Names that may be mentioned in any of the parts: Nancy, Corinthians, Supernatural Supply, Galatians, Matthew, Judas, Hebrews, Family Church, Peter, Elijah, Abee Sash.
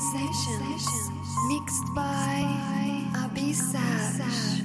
Sessions mixed by Abee Sash.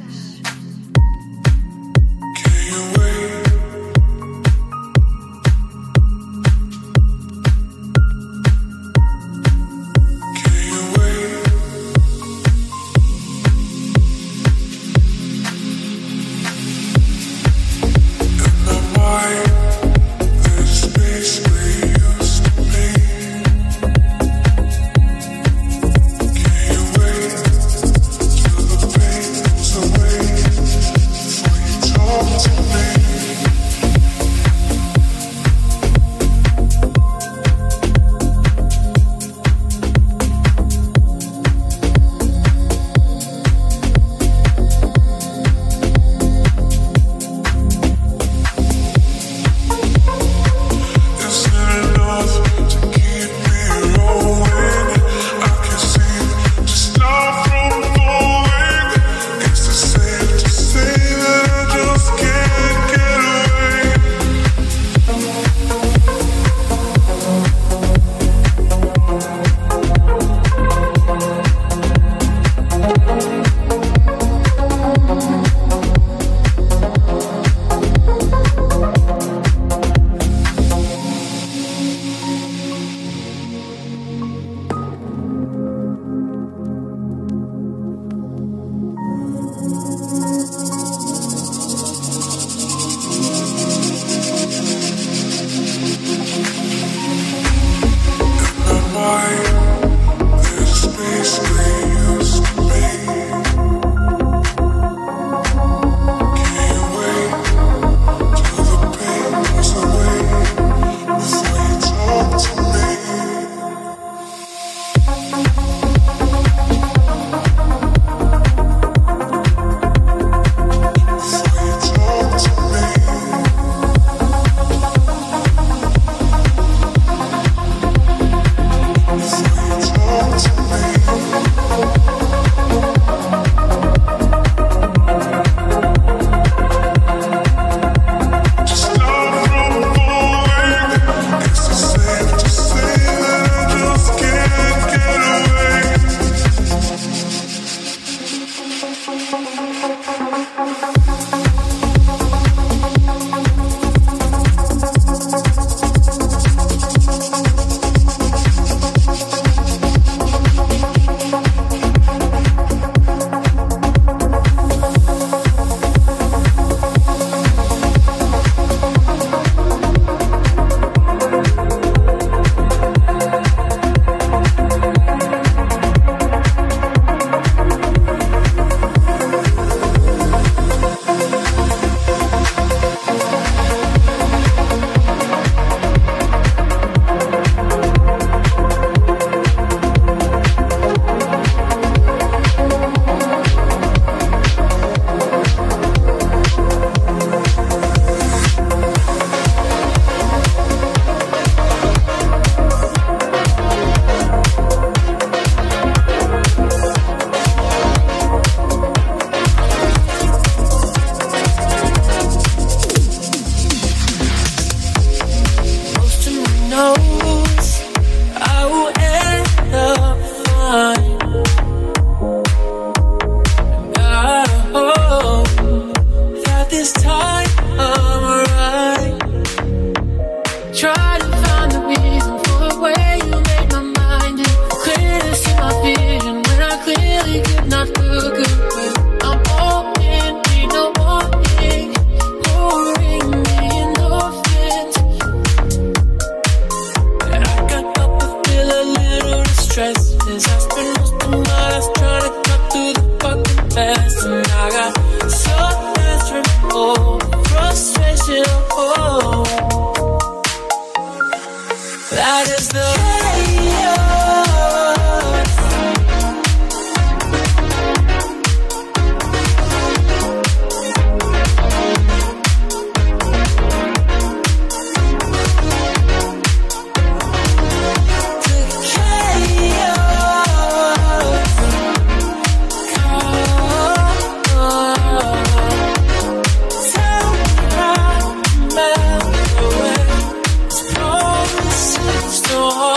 So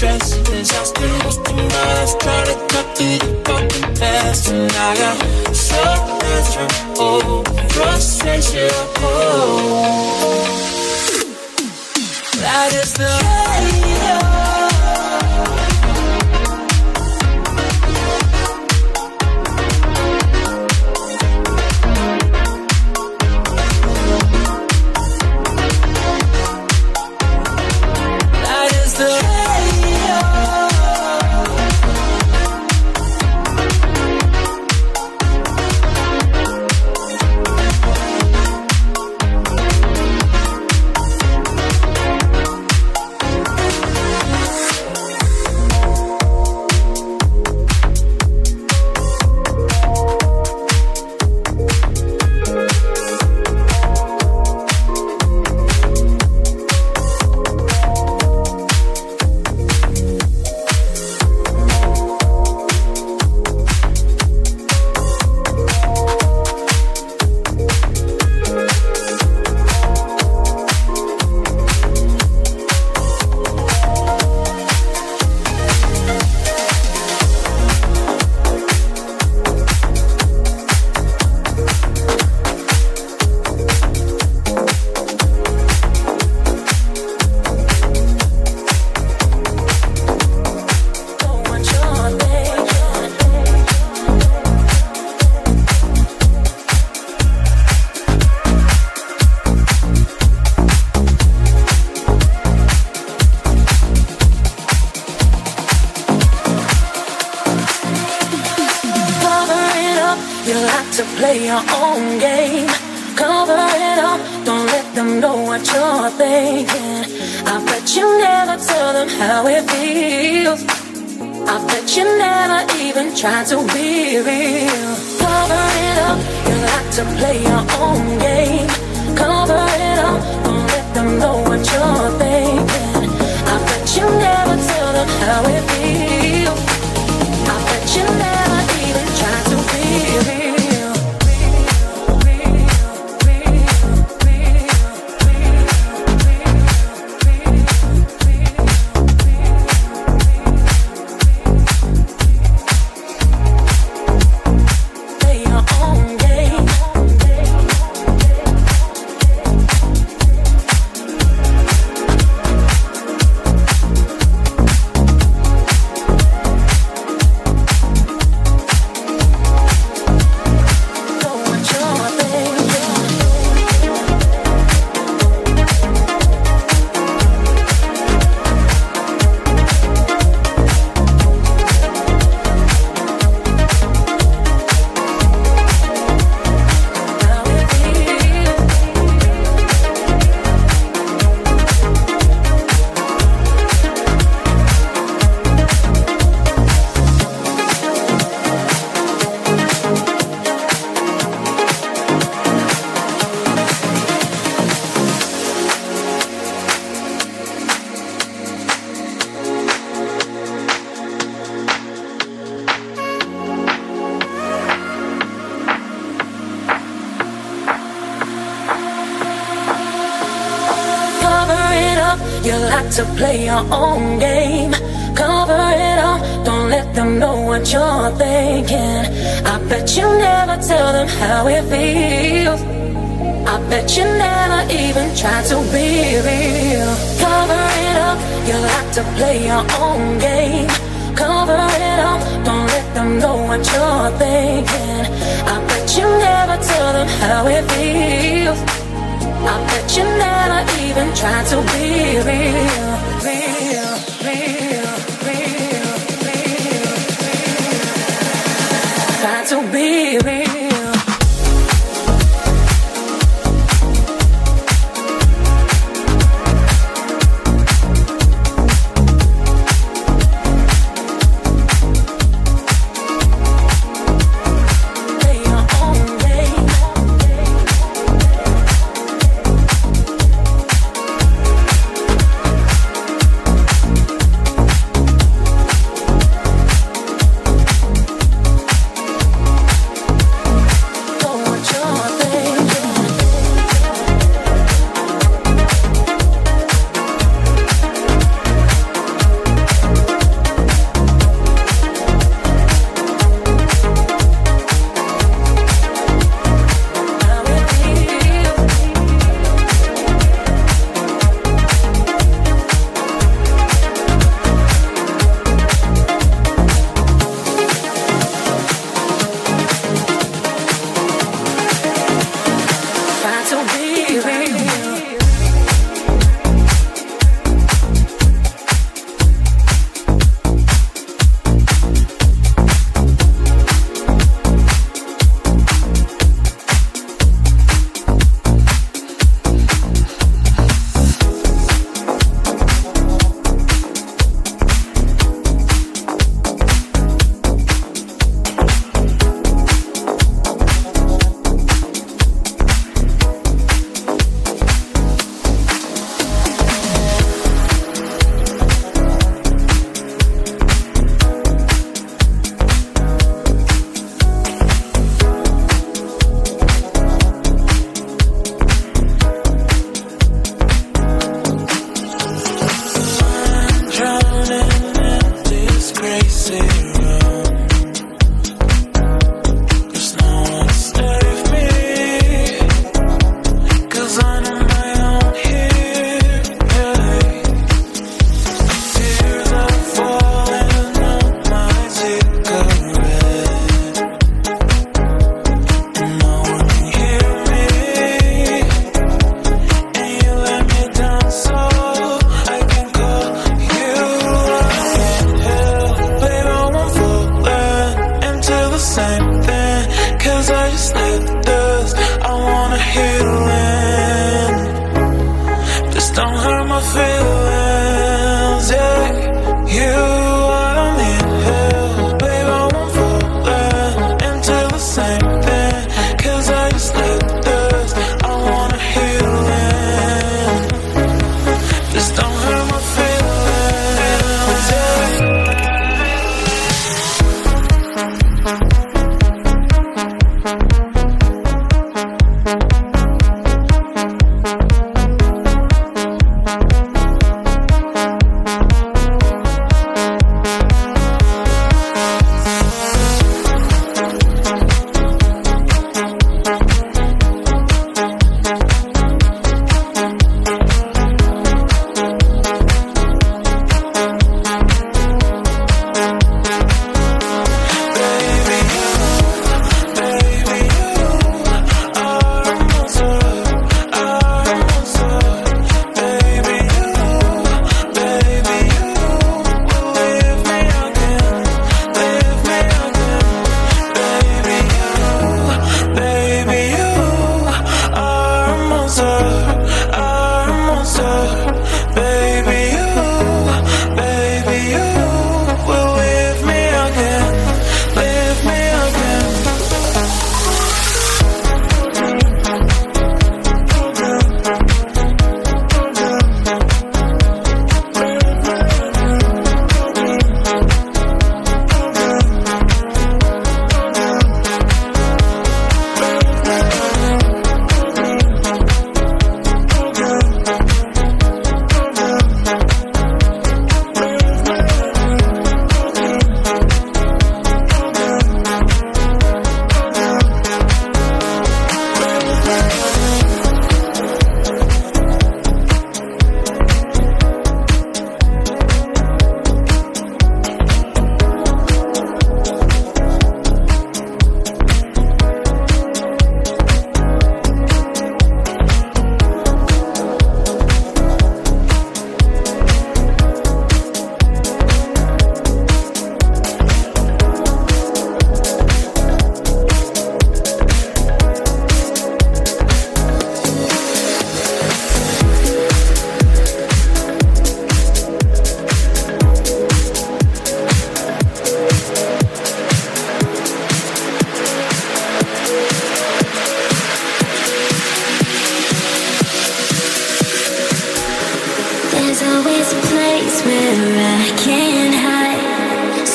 dresses. I still was the knife, try to cut through the fucking past. And I got so miserable, frustration. That is the radio. To play your own game, cover it up, don't let them know what you're thinking. I bet you never tell them how it feels. I bet you never even try to be real. Cover it up, you like to play your own game. Cover it up, don't let them know what you're thinking. I bet you never tell them how it feels. I bet you never even tried to be real, real, real, real, real, real, try to be real.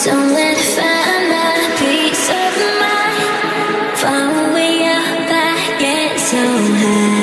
Somewhere to find my peace of mind. Far way up, I get so high.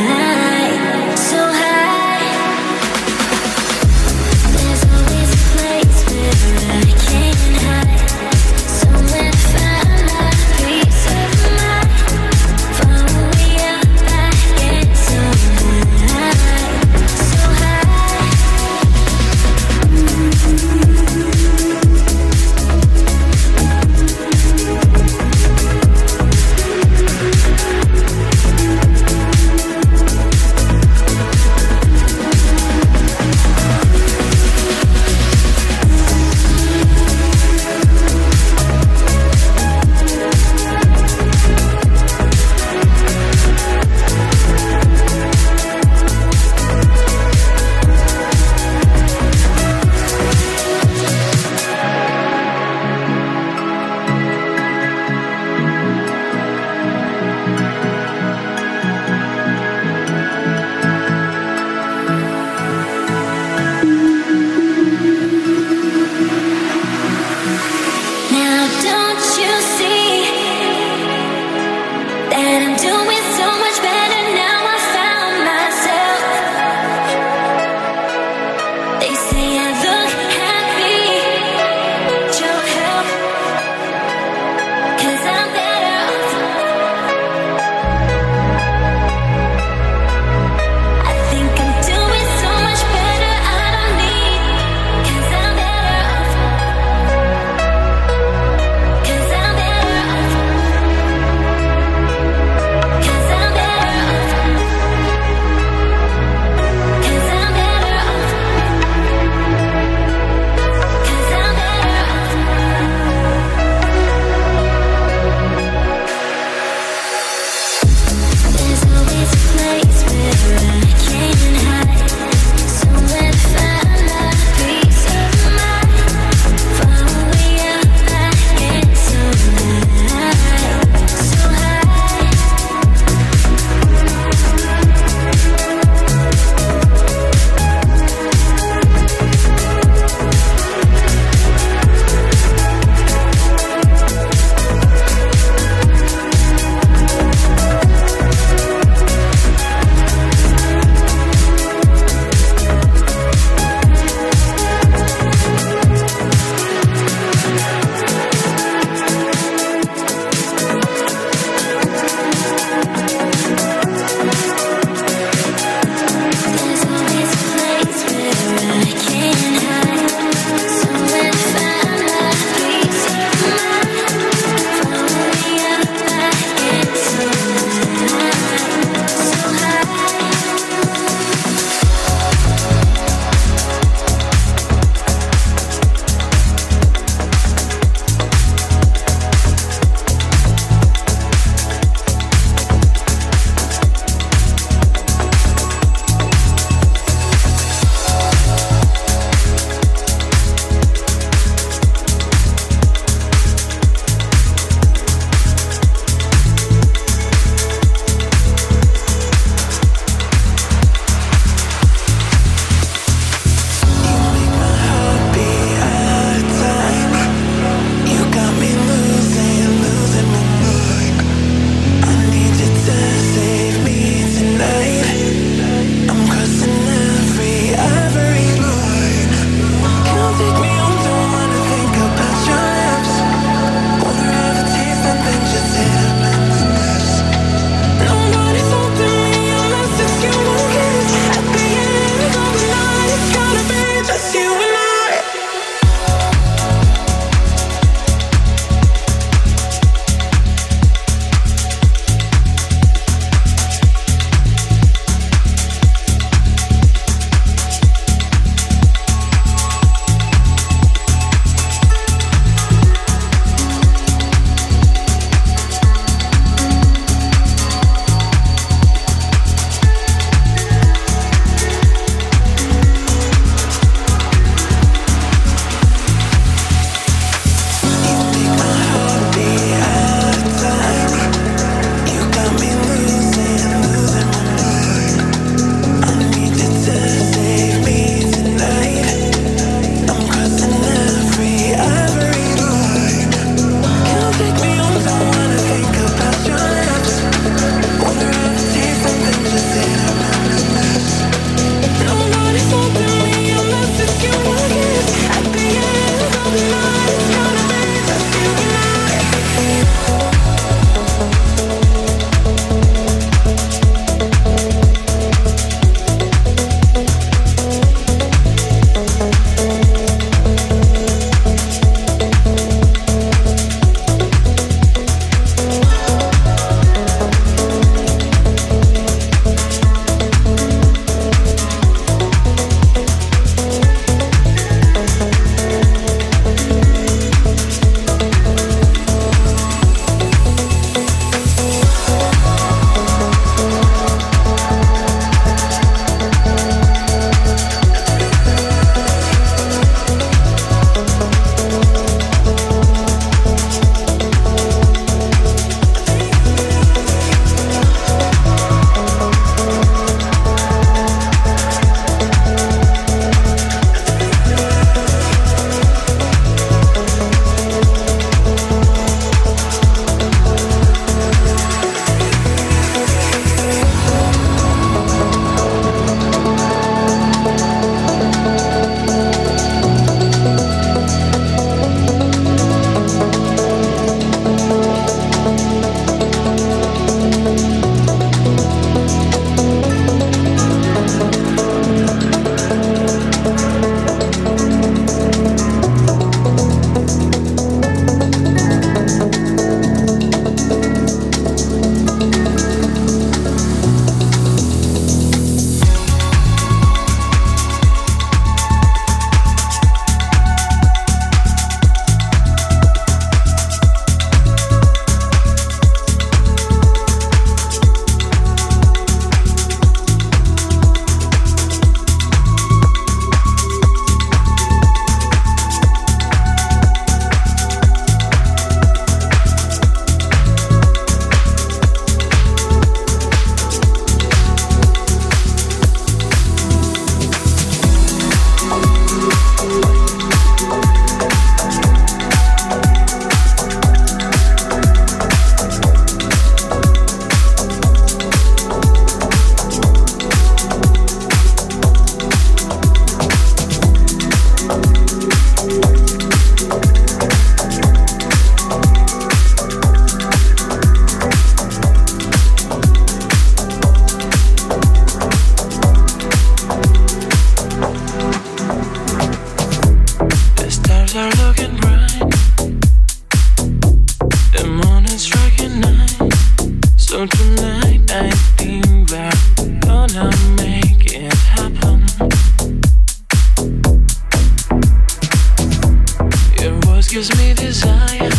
gives me desire.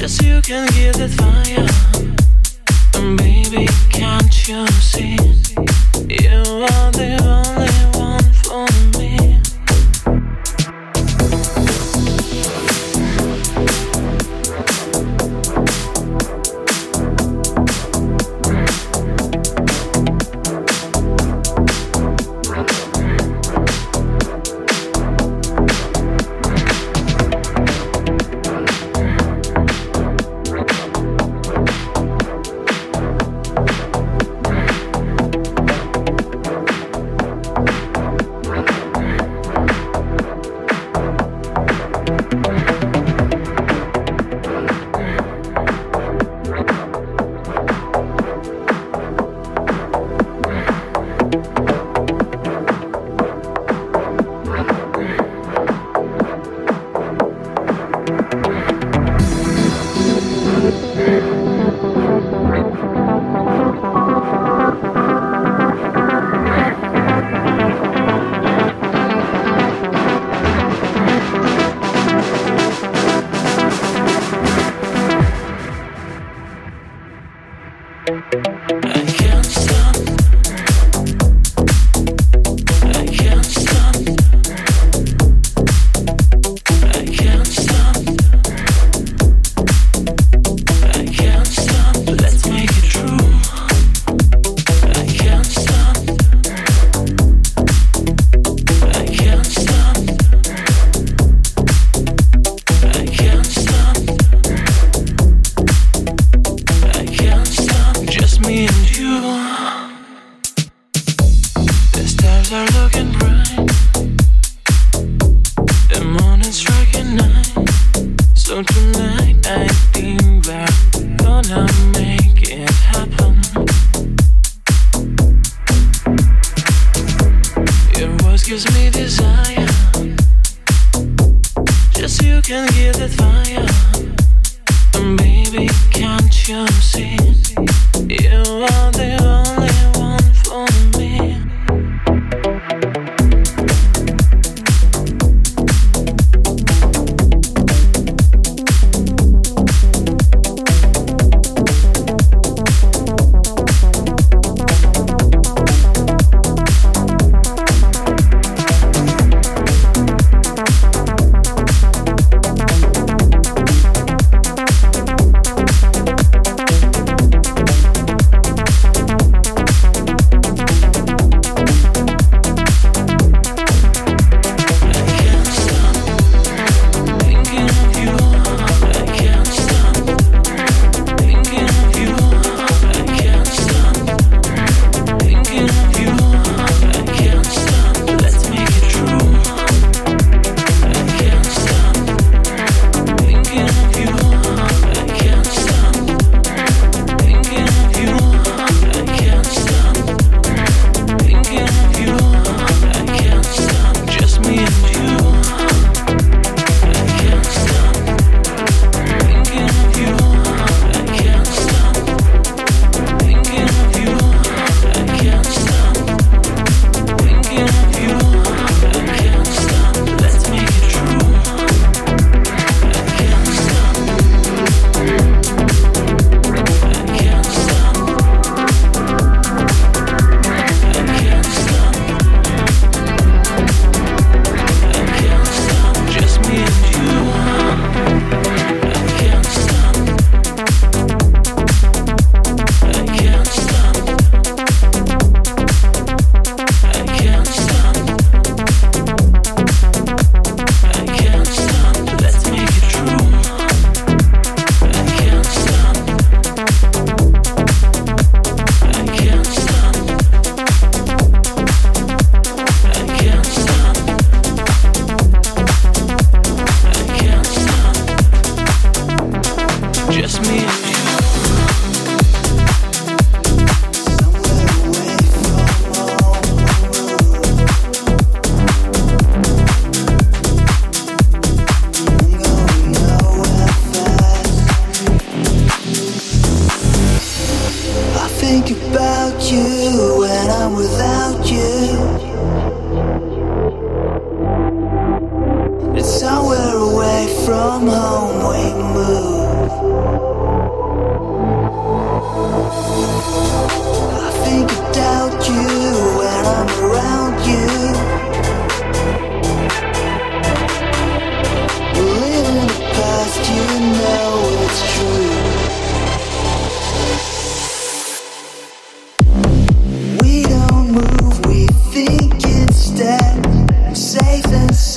Just you can give that fire. And baby, can't you see? You are the only one for me.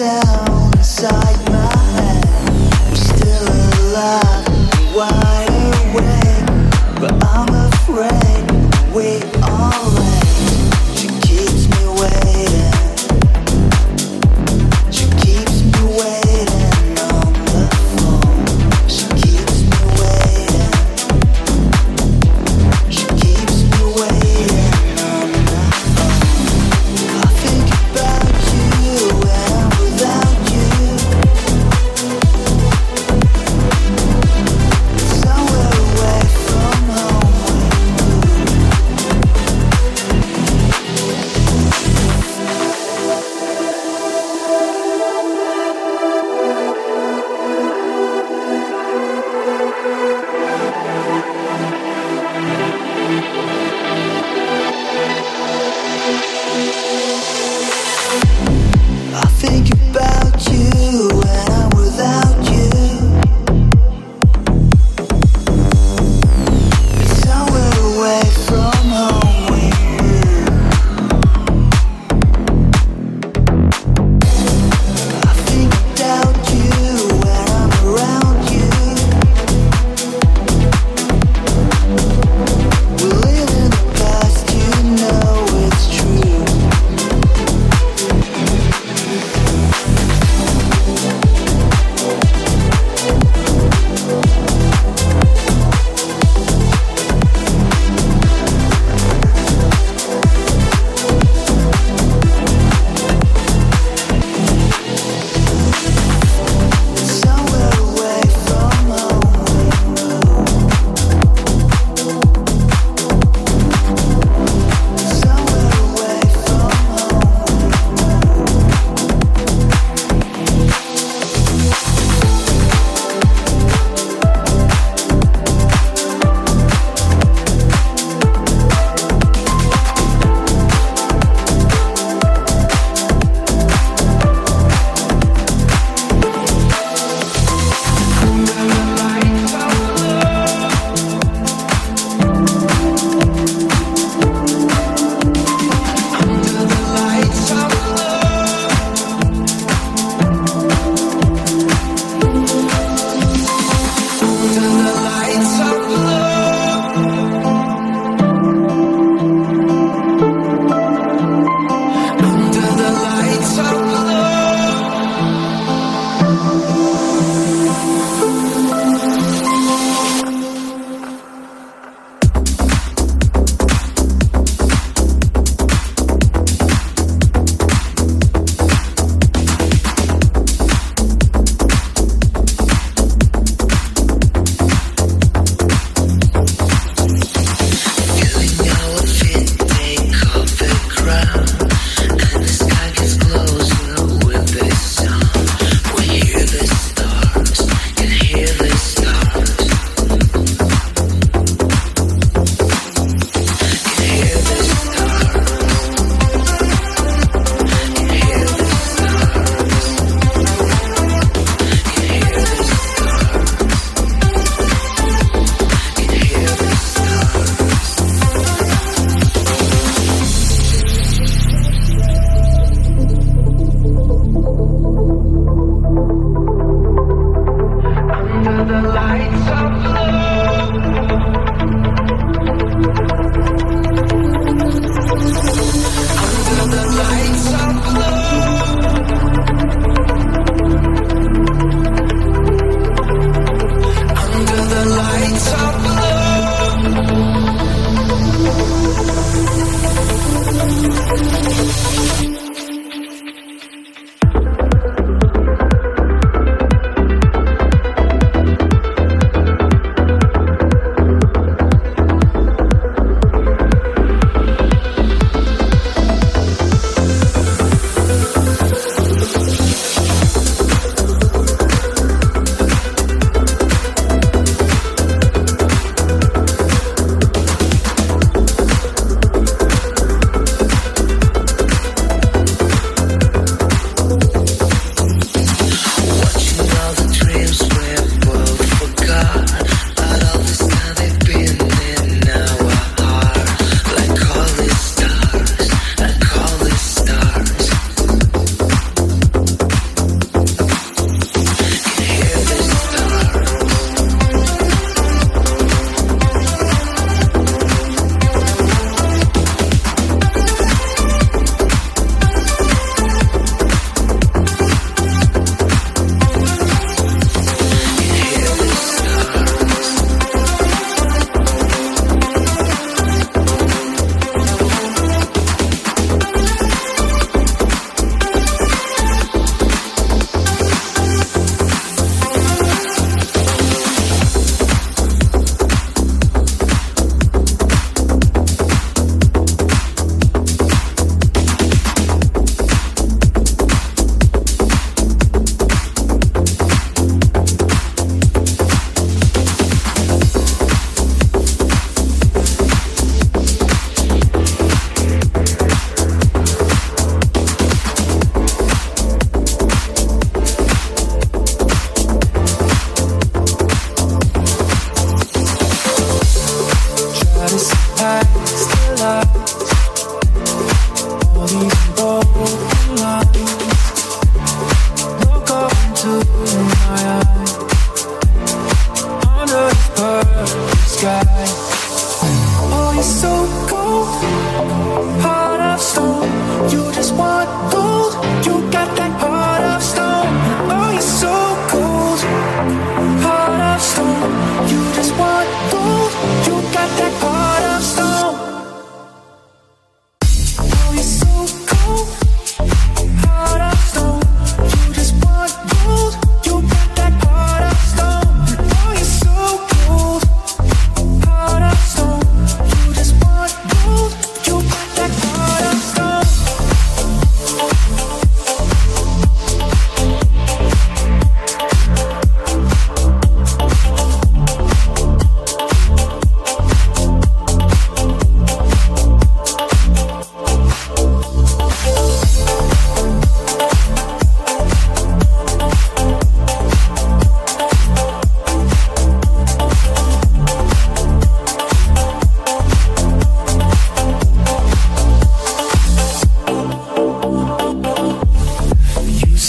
sound inside my head. I'm still alive, wide awake, but I'm afraid we are late. She keeps me waiting. She keeps me waiting on the phone. She keeps me waiting. She keeps me waiting on the phone. I think about you and without you. Somewhere away from home we move. I think about you and I'm without you. Somewhere away from home we move. I think about you and I'm around you. We live in the past, you know it's true.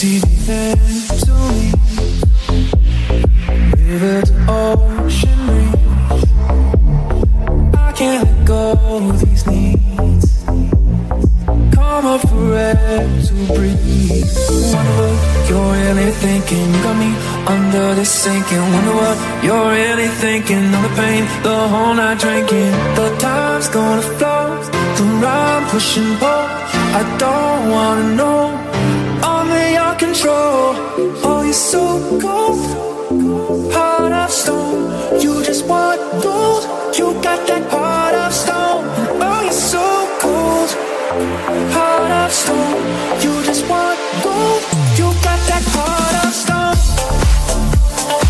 see the end to me. River to ocean breeze. I can't let go of these needs. Come up for air to breathe. Wonder what you're really thinking. You got me under the sinking. Wonder what you're really thinking. All the pain, the whole night drinking. The time's gonna flow. The rhyme pushing both. I don't wanna know. Control. Oh, you're so cold, heart of stone. You just want gold. You got that heart of stone. Oh, you're so cold, heart of stone. You just want gold. You got that heart of stone. Oh,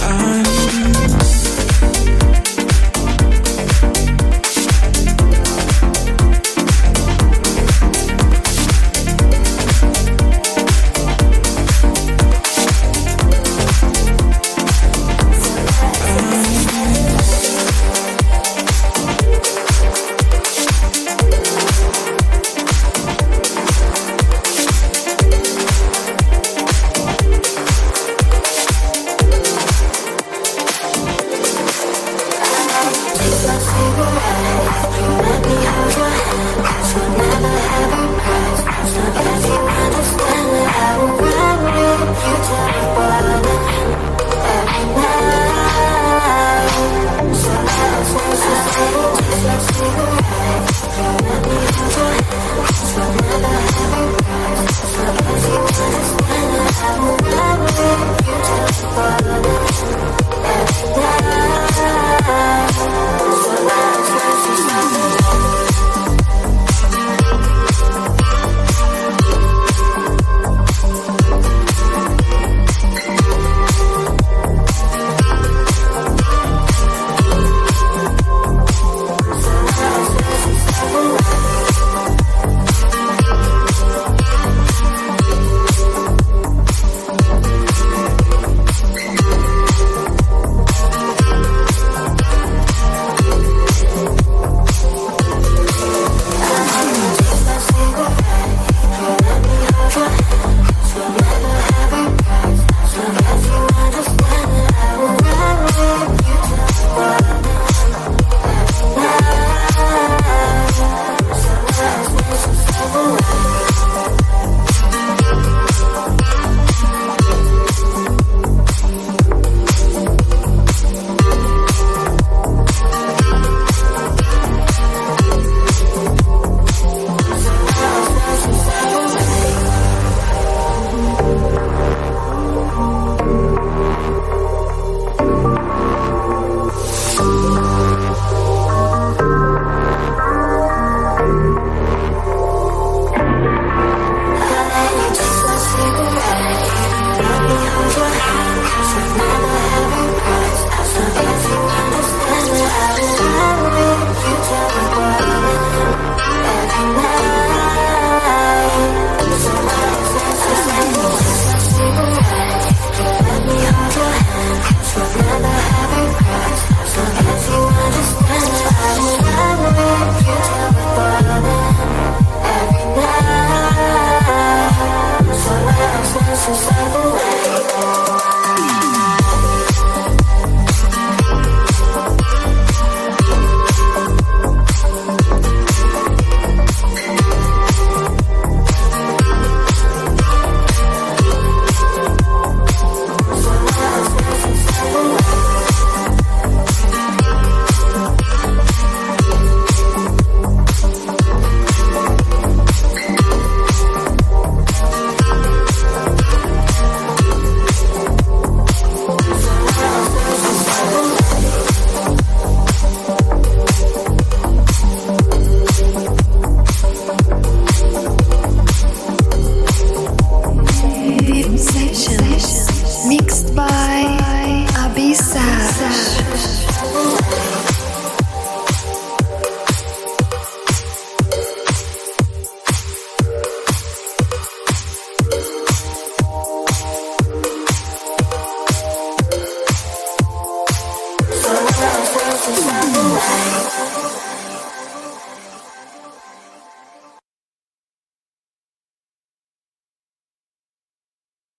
I need